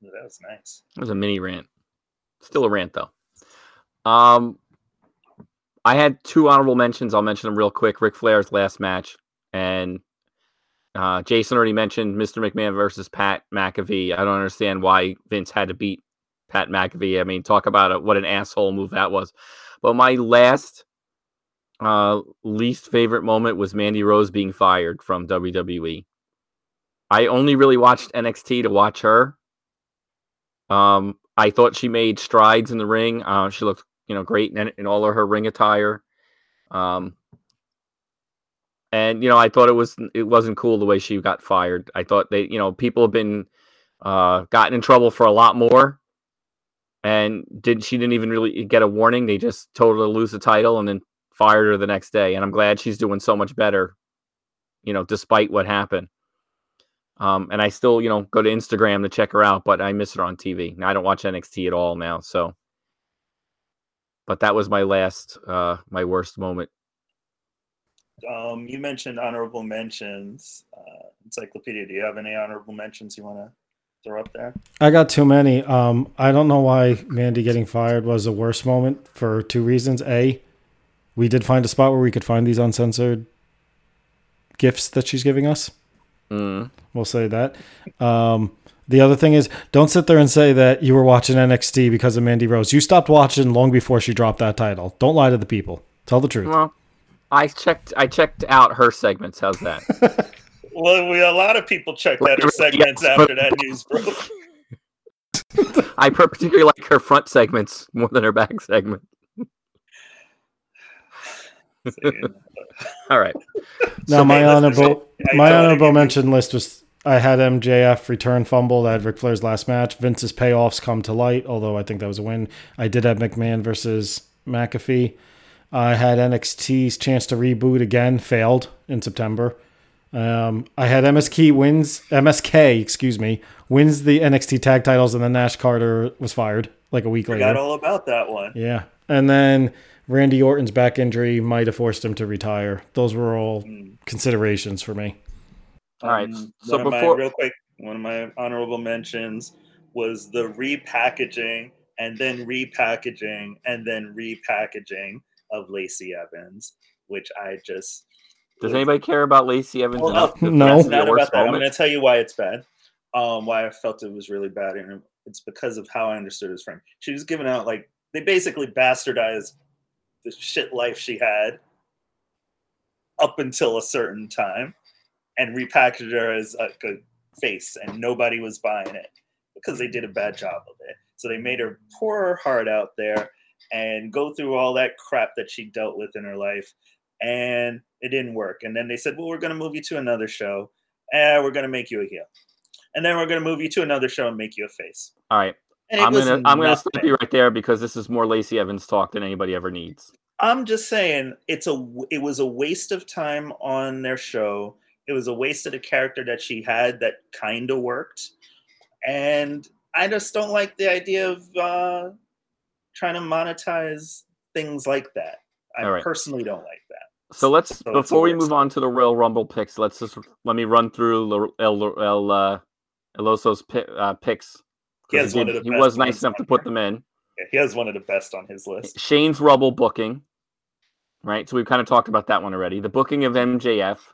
That was nice. That was a mini rant. Still a rant though. Um, I had two honorable mentions. I'll mention them real quick. Ric Flair's last match and. Uh, Jason already mentioned Mister McMahon versus Pat McAfee. I don't understand why Vince had to beat Pat McAfee. I mean, talk about a, what an asshole move that was. But my last uh, least favorite moment was Mandy Rose being fired from W W E. I only really watched N X T to watch her. Um, I thought she made strides in the ring. Uh, she looked, you know, great in, in all of her ring attire. Um, And, you know, I thought it was, it wasn't cool the way she got fired. I thought they, you know, people have been, uh, gotten in trouble for a lot more and did she didn't even really get a warning. They just told her to lose the title and then fired her the next day. And I'm glad she's doing so much better, you know, despite what happened. Um, and I still, you know, go to Instagram to check her out, but I miss her on T V. I don't watch N X T at all now. So, but that was my last, uh, my worst moment. Um, you mentioned honorable mentions. Uh, Encyclopedia, do you have any honorable mentions you want to throw up there? I got too many. Um, I don't know why Mandy getting fired was the worst moment for two reasons. A, we did find a spot where we could find these uncensored gifts that she's giving us. Mm. We'll say that. Um, the other thing is, don't sit there and say that you were watching N X T because of Mandy Rose. You stopped watching long before she dropped that title. Don't lie to the people. Tell the truth. Well. I checked. I checked out her segments. How's that? well, we a lot of people checked out her segments yes, after but, that news broke. I particularly like her front segments more than her back segment. All right. Now so my honorable I, I my honorable mention list was I had M J F return fumble. I had Ric Flair's last match. Vince's payoffs come to light. Although I think that was a win. I did have McMahon versus McAfee. I had N X T's chance to reboot again, failed in September. Um, I had M S K wins, M S K, excuse me, wins the N X T tag titles, and then Nash Carter was fired like a week later. I forgot all about that one. Yeah, and then Randy Orton's back injury might have forced him to retire. Those were all mm. considerations for me. All right, um, so before my, real quick, one of my honorable mentions was the repackaging, and then repackaging, and then repackaging. Of Lacey Evans, which I just does anybody care about Lacey Evans well, enough? No, no. It's not about that. Moment. I'm going to tell you why it's bad. Um, why I felt it was really bad, and it's because of how I understood his frame. She was giving out like they basically bastardized the shit life she had up until a certain time, and repackaged her as a good face, and nobody was buying it because they did a bad job of it. So they made her pour her heart out there. And go through all that crap that she dealt with in her life. And it didn't work. And then they said, well, we're going to move you to another show. And we're going to make you a heel. And then we're going to move you to another show and make you a face. All right. I'm going to I'm going to stop you right there because this is more Lacey Evans talk than anybody ever needs. I'm just saying it's a it was a waste of time on their show. It was a waste of the character that she had that kind of worked. And I just don't like the idea of... Uh, trying to monetize things like that. I right. personally don't like that. So let's so before we move on to the Royal Rumble picks, let's just let me run through El El uh, Eloso's pi- uh, picks. He, has he, one did, of the he best was nice enough to put them in. Yeah, he has one of the best on his list. Shane's Rumble booking, right? So we've kind of talked about that one already. The booking of M J F.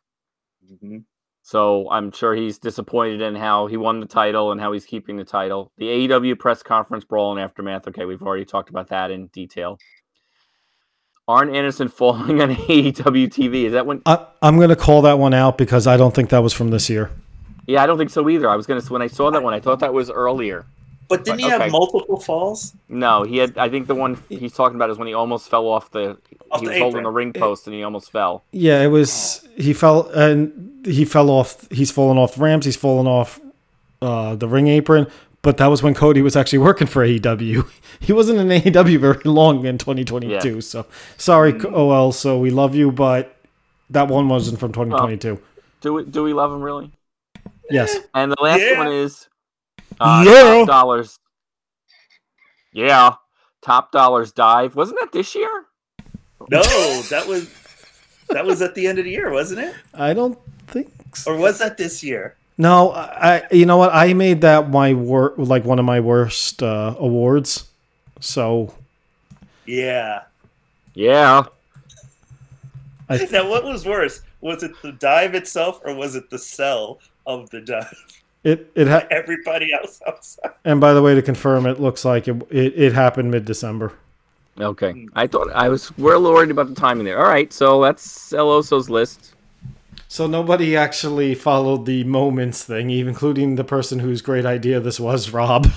Mm-hmm. So I'm sure he's disappointed in how he won the title and how he's keeping the title. The A E W press conference brawl and aftermath. Okay, we've already talked about that in detail. Arn Anderson falling on A E W T V. Is that when I, I'm going to call that one out because I don't think that was from this year. Yeah, I don't think so either. I was going to when I saw that one, I thought that was earlier. But didn't but, he okay. have multiple falls? No, he had. I think the one he's talking about is when he almost fell off the. Off he was the holding the ring post and he almost fell. Yeah, it was. He fell and he fell off. He's fallen off ramps. He's fallen off uh, the ring apron. But that was when Cody was actually working for A E W. He wasn't in A E W very long in twenty twenty-two. Yeah. So sorry, O L. So we love you, but that one wasn't from twenty twenty-two. Oh. Do we? Do we love him really? Yes. And the last yeah. one is. Uh, yeah. Top dollars. Yeah. Top dollars dive. Wasn't that this year? No, that was that was at the end of the year, wasn't it? I don't think so. Or was that this year? No, I you know what? I made that my wor- like one of my worst uh, awards. So yeah. Yeah. I th- now what was worse? Was it the dive itself or was it the sell of the dive? It it ha- everybody else outside. And by the way, to confirm, it looks like it it, it happened mid December. Okay, I thought I was we're worried about the timing there. All right, so that's El Oso's list. So nobody actually followed the moments thing, even including the person whose great idea this was, Rob.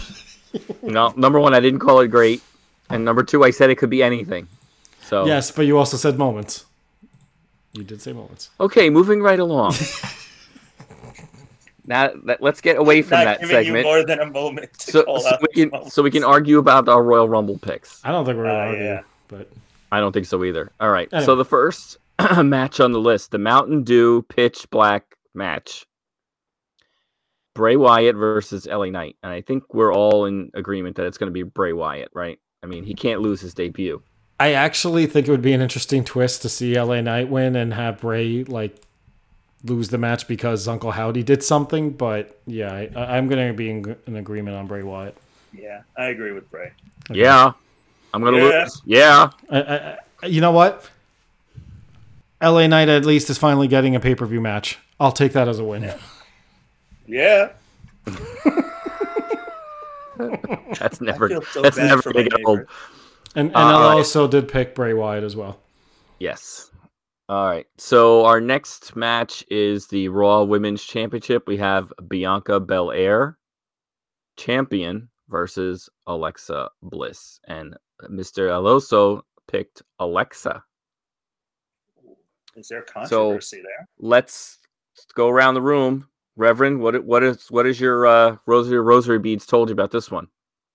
No, number one, I didn't call it great, and number two, I said it could be anything. So yes, but you also said moments. You did say moments. Okay, moving right along. Now let's get away from that segment. Not giving you more than a moment to so, call so out we can, so we can argue about our Royal Rumble picks. I don't think we're going to uh, argue, yeah. but I don't think so either. All right. Anyway. So the first match on the list, the Mountain Dew Pitch Black match, Bray Wyatt versus L A Knight, and I think we're all in agreement that it's going to be Bray Wyatt, right? I mean, he can't lose his debut. I actually think it would be an interesting twist to see L A Knight win and have Bray like. lose the match because Uncle Howdy did something, but yeah, I, I'm going to be in, in agreement on Bray Wyatt. Yeah, I agree with Bray. Okay. Yeah, I'm going to yeah. lose. Yeah, I, I, you know what? L A Knight at least is finally getting a pay per view match. I'll take that as a win. Yeah. that's never. So that's never going to get old. And, and uh, I also did pick Bray Wyatt as well. Yes. All right, so our next match is the Raw Women's Championship. We have Bianca Belair, champion, versus Alexa Bliss. And Mister El Oso picked Alexa. Is there controversy so, there? Let's go around the room. Reverend, what what is what is your uh, rosary rosary beads told you about this one?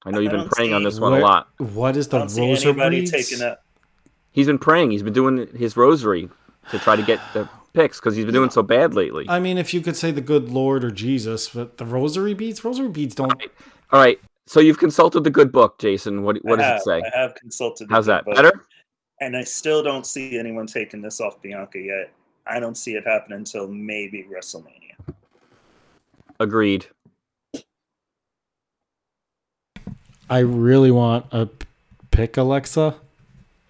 I know you've I been praying on this one where, a lot. What is the rosary beads? Taking up? He's been praying. He's been doing his rosary to try to get the picks because he's been doing so bad lately. I mean, if you could say the good Lord or Jesus, but the rosary beads, rosary beads don't. All right. All right. So you've consulted the good book, Jason. What what I does have, it say? I have consulted. The How's good that book. Better? And I still don't see anyone taking this off Bianca yet. I don't see it happen until maybe WrestleMania. Agreed. I really want a pick, Alexa.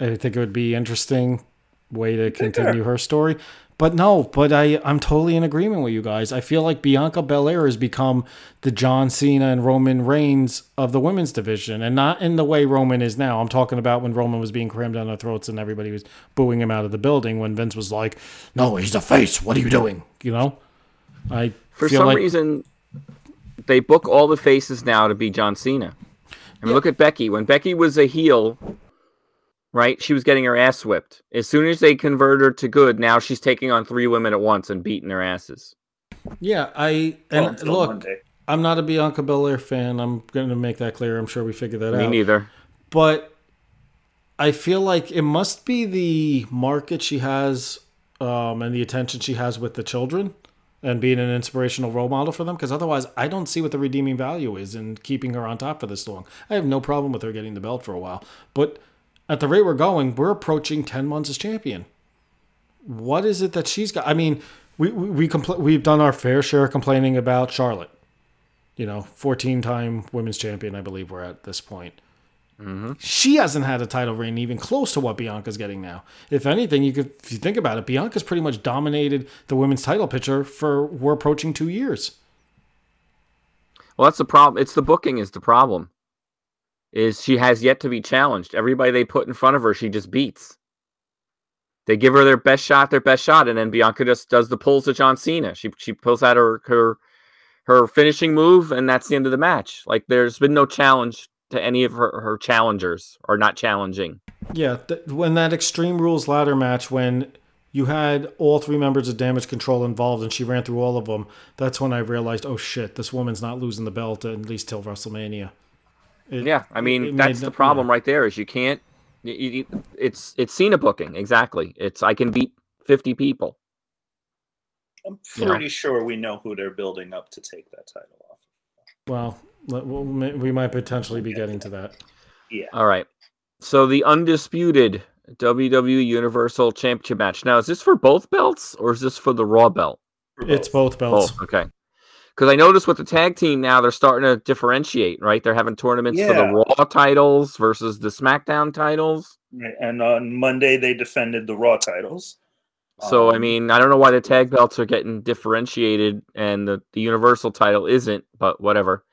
I think it would be interesting way to continue her story. But no, but I, I'm totally in agreement with you guys. I feel like Bianca Belair has become the John Cena and Roman Reigns of the women's division. And not in the way Roman is now. I'm talking about when Roman was being crammed down their throats and everybody was booing him out of the building when Vince was like, no, he's the face. What are you doing? You know? I For feel some like... reason, they book all the faces now to be John Cena. I mean, yeah. Look at Becky. When Becky was a heel... Right? She was getting her ass whipped. As soon as they convert her to good, now she's taking on three women at once and beating their asses. Yeah, I... And well, look, Monday. I'm not a Bianca Belair fan. I'm going to make that clear. I'm sure we figured that Me out. Me neither. But I feel like it must be the market she has um, and the attention she has with the children and being an inspirational role model for them, because otherwise I don't see what the redeeming value is in keeping her on top for this long. I have no problem with her getting the belt for a while, but... At the rate we're going, we're approaching ten months as champion. What is it that she's got? I mean, we we, we compl- we've done our fair share of complaining about Charlotte. You know, fourteen-time women's champion, I believe we're at this point. Mm-hmm. She hasn't had a title reign even close to what Bianca's getting now. If anything, you could if you think about it, Bianca's pretty much dominated the women's title picture for we're approaching two years. Well, that's the problem. It's the booking is the problem. Is she has yet to be challenged. Everybody they put in front of her, she just beats. They give her their best shot, their best shot, and then Bianca just does the pulls to John Cena. She she pulls out her her her finishing move, and that's the end of the match. Like, there's been no challenge to any of her, her challengers, or not challenging. Yeah, th- when that Extreme Rules ladder match, when you had all three members of Damage Control involved and she ran through all of them, that's when I realized, oh shit, this woman's not losing the belt at least till WrestleMania. It, yeah, I mean, that's no, the problem yeah. right there is you can't, you, you, it's it's Cena booking, exactly. It's, I can beat fifty people. I'm pretty yeah. sure we know who they're building up to take that title off. Well, we might potentially be yeah. getting to that. Yeah. All right. So the undisputed W W E Universal Championship match. Now, is this for both belts or is this for the Raw belt? Both. It's both belts. Both. Okay. Because I noticed with the tag team now, they're starting to differentiate, right? They're having tournaments yeah. for the Raw titles versus the SmackDown titles. And on Monday, they defended the Raw titles. So, um, I mean, I don't know why the tag belts are getting differentiated and the, the Universal title isn't, but whatever.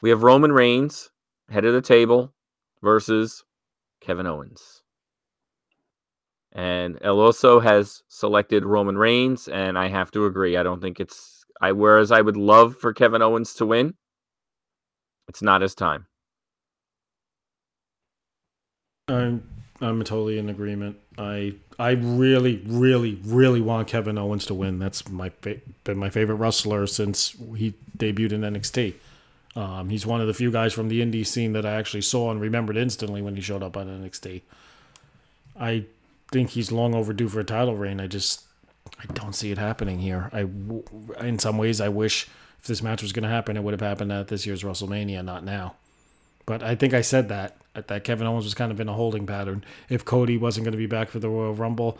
We have Roman Reigns, head of the table, versus Kevin Owens. And El Oso has selected Roman Reigns, and I have to agree. I don't think it's... I whereas I would love for Kevin Owens to win, it's not his time. I'm I'm totally in agreement. I I really, really, really want Kevin Owens to win. That's my been my favorite wrestler since he debuted in N X T. Um, he's one of the few guys from the indie scene that I actually saw and remembered instantly when he showed up on N X T. I think he's long overdue for a title reign. I just, I don't see it happening here. I, in some ways, I wish if this match was going to happen, it would have happened at this year's WrestleMania, not now. But I think I said that, that Kevin Owens was kind of in a holding pattern. If Cody wasn't going to be back for the Royal Rumble,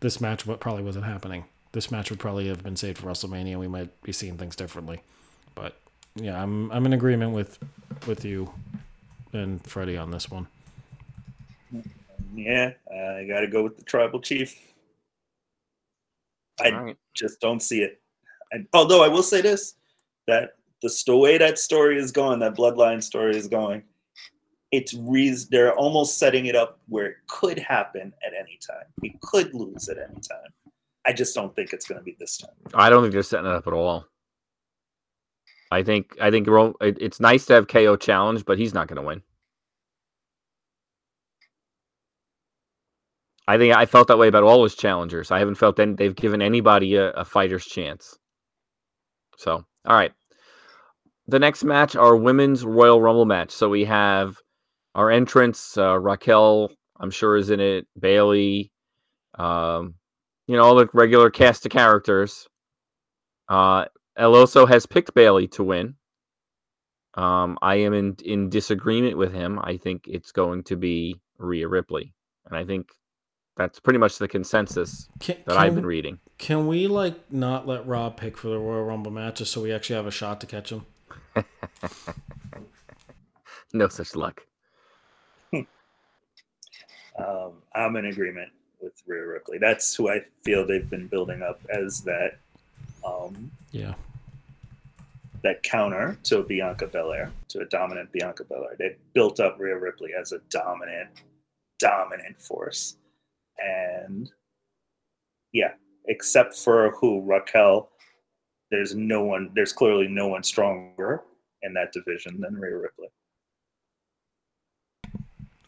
this match probably wasn't happening. This match would probably have been saved for WrestleMania. We might be seeing things differently. But... yeah, I'm I'm in agreement with with you and Freddie on this one. Yeah, I got to go with the Tribal Chief. I right. just don't see it. And although I will say this, that the, the way that story is going, that Bloodline story is going, it's re- they're almost setting it up where it could happen at any time. He could lose at any time. I just don't think it's going to be this time. I don't think they're setting it up at all. I think I think it's nice to have K O challenge, but he's not going to win. I think I felt that way about all his challengers. I haven't felt any, they've given anybody a, a fighter's chance. So, all right. The next match, our women's Royal Rumble match. So we have our entrants. Uh, Raquel, I'm sure, is in it. Bailey, um, you know, all the regular cast of characters. Uh El Oso has picked Bailey to win. Um, I am in, in disagreement with him. I think it's going to be Rhea Ripley. And I think that's pretty much the consensus can, that can, I've been reading. Can we, like, not let Rob pick for the Royal Rumble match just so we actually have a shot to catch him? No such luck. um, I'm in agreement with Rhea Ripley. That's who I feel they've been building up as that. Um, yeah, that counter to Bianca Belair, to a dominant Bianca Belair. They built up Rhea Ripley as a dominant, dominant force. And yeah, except for who, Raquel, there's no one, there's clearly no one stronger in that division than Rhea Ripley.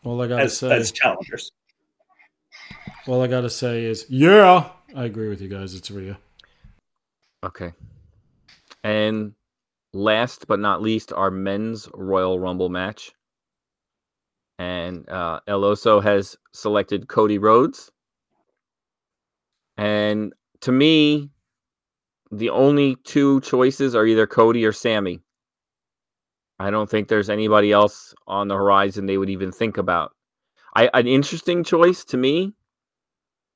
Well, I gotta as, say, as challengers. All I gotta say is, yeah, I agree with you guys. It's Rhea. Okay. And last but not least, our men's Royal Rumble match. And uh, El Oso has selected Cody Rhodes. And to me, the only two choices are either Cody or Sammy. I don't think there's anybody else on the horizon they would even think about. I, an interesting choice to me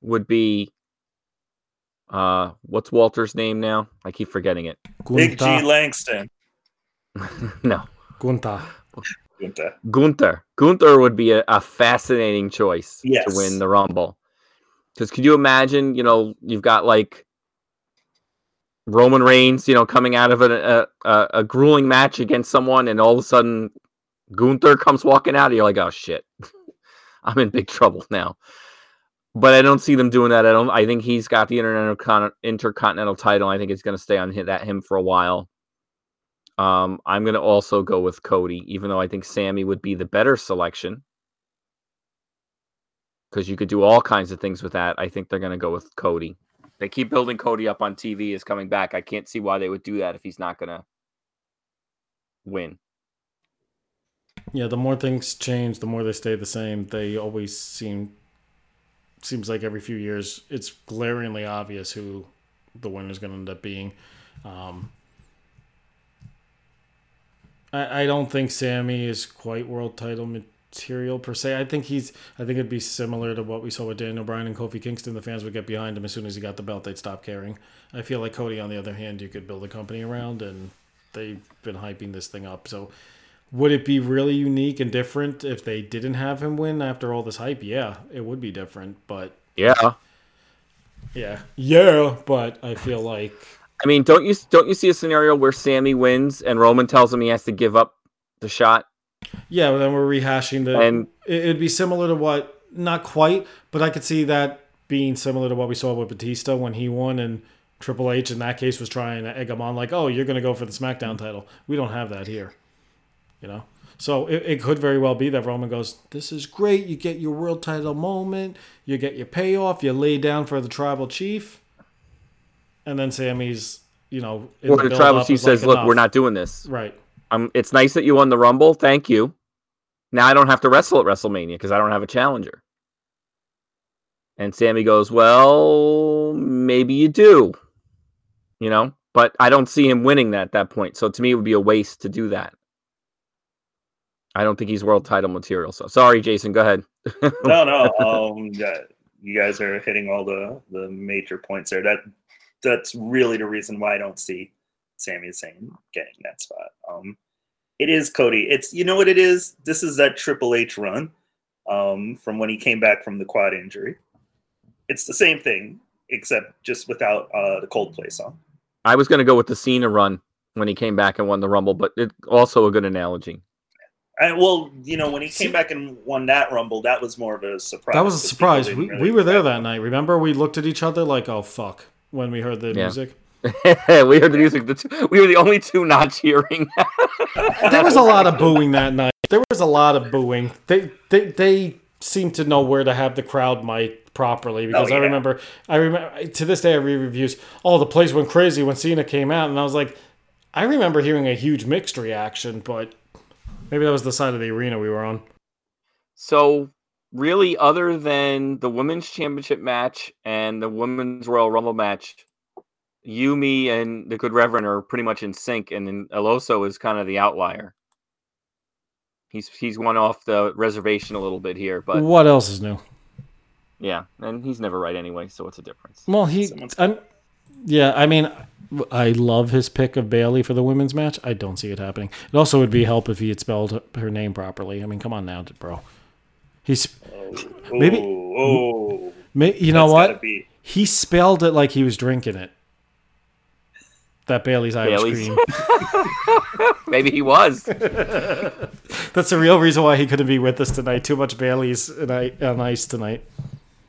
would be Uh, what's Walter's name now? I keep forgetting it. Gunther. Big G Langston. No. Gunther. Gunther. Gunther. Gunther would be a, a fascinating choice yes. to win the Rumble. Because could you imagine, you know, you've got like Roman Reigns, you know, coming out of a, a, a grueling match against someone and all of a sudden Gunther comes walking out and you're like, oh shit, I'm in big trouble now. But I don't see them doing that. I don't. I think he's got the intercontinental intercontinental title. I think it's going to stay on him, that him for a while. Um, I'm going to also go with Cody, even though I think Sammy would be the better selection, because you could do all kinds of things with that. I think they're going to go with Cody. They keep building Cody up on T V as coming back. I can't see why they would do that if he's not going to win. Yeah, the more things change, the more they stay the same. They always seem... seems like every few years it's glaringly obvious who the winner is going to end up being. Um, I, I don't think Sammy is quite world title material per se. I think he's, I think it'd be similar to what we saw with Daniel Bryan and Kofi Kingston. The fans would get behind him as soon as he got the belt, they'd stop caring. I feel like Cody, on the other hand, you could build a company around, and they've been hyping this thing up. So would it be really unique and different if they didn't have him win after all this hype? Yeah, it would be different, but... Yeah. Yeah. Yeah, but I feel like... I mean, don't you don't you see a scenario where Sammy wins and Roman tells him he has to give up the shot? Yeah, well, then we're rehashing the... And it, it'd be similar to what... Not quite, but I could see that being similar to what we saw with Batista when he won, and Triple H in that case was trying to egg him on like, oh, you're going to go for the SmackDown title. We don't have that here. You know, so it, it could very well be that Roman goes, this is great. You get your world title moment. You get your payoff. You lay down for the tribal chief. And then Sammy's, you know, in or the, the tribal chief says, like, look, enough. We're not doing this. Right. Um, it's nice that you won the Rumble. Thank you. Now I don't have to wrestle at WrestleMania because I don't have a challenger. And Sammy goes, well, maybe you do, you know, but I don't see him winning that at that point. So to me, it would be a waste to do that. I don't think he's world title material. So sorry, Jason, go ahead. no, no. Um, yeah, you guys are hitting all the, the major points there. That that's really the reason why I don't see Sami Zayn getting that spot. Um, it is Cody. It's, you know what it is? This is that Triple H run um, from when he came back from the quad injury. It's the same thing, except just without uh, the Coldplay song. I was going to go with the Cena run when he came back and won the Rumble, but it's also a good analogy. I, well, you know, when he came back and won that Rumble, that was more of a surprise. That was a surprise. We really we were there that night. Remember, we looked at each other like, "Oh fuck!" when we heard the yeah. music. we heard the music. The two, we were the only two not cheering. There was a lot of booing that night. There was a lot of booing. They they they seemed to know where to have the crowd mic properly, because oh, yeah. I remember. I remember to this day. I read reviews. Oh, the place went crazy when Cena came out, and I was like, I remember hearing a huge mixed reaction, but. Maybe that was the side of the arena we were on. So, really, other than the women's championship match and the women's Royal Rumble match, you, me, and the good Reverend are pretty much in sync, and then Alonso is kind of the outlier. He's he's won off the reservation a little bit here, but what else is new? Yeah, and he's never right anyway, so what's the difference? Well, he, I'm, yeah, I mean. I love his pick of Bayley for the women's match. I don't see it happening. It also would be help if he had spelled her name properly. I mean, come on now, bro. He's maybe, oh, oh. maybe you know That's what? He spelled it like he was drinking it. That Bailey's Irish Bailey's. cream. Maybe he was. That's the real reason why he couldn't be with us tonight. Too much Bailey's on ice tonight.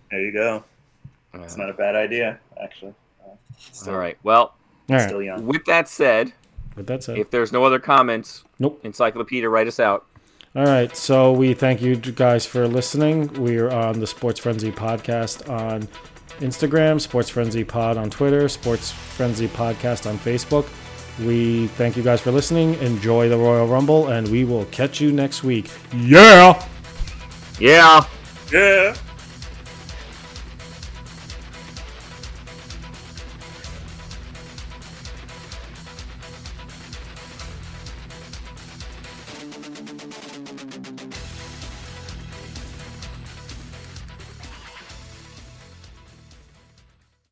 There you go. It's not a bad idea, actually. Still. All right. Well. All right. Still young. With that said, with that said, if there's no other comments, nope. Encyclopedia, write us out. All right. So we thank you guys for listening. We are on the Sports Frenzy Podcast on Instagram, Sports Frenzy Pod on Twitter, Sports Frenzy Podcast on Facebook. We thank you guys for listening. Enjoy the Royal Rumble, and we will catch you next week. Yeah. Yeah. Yeah.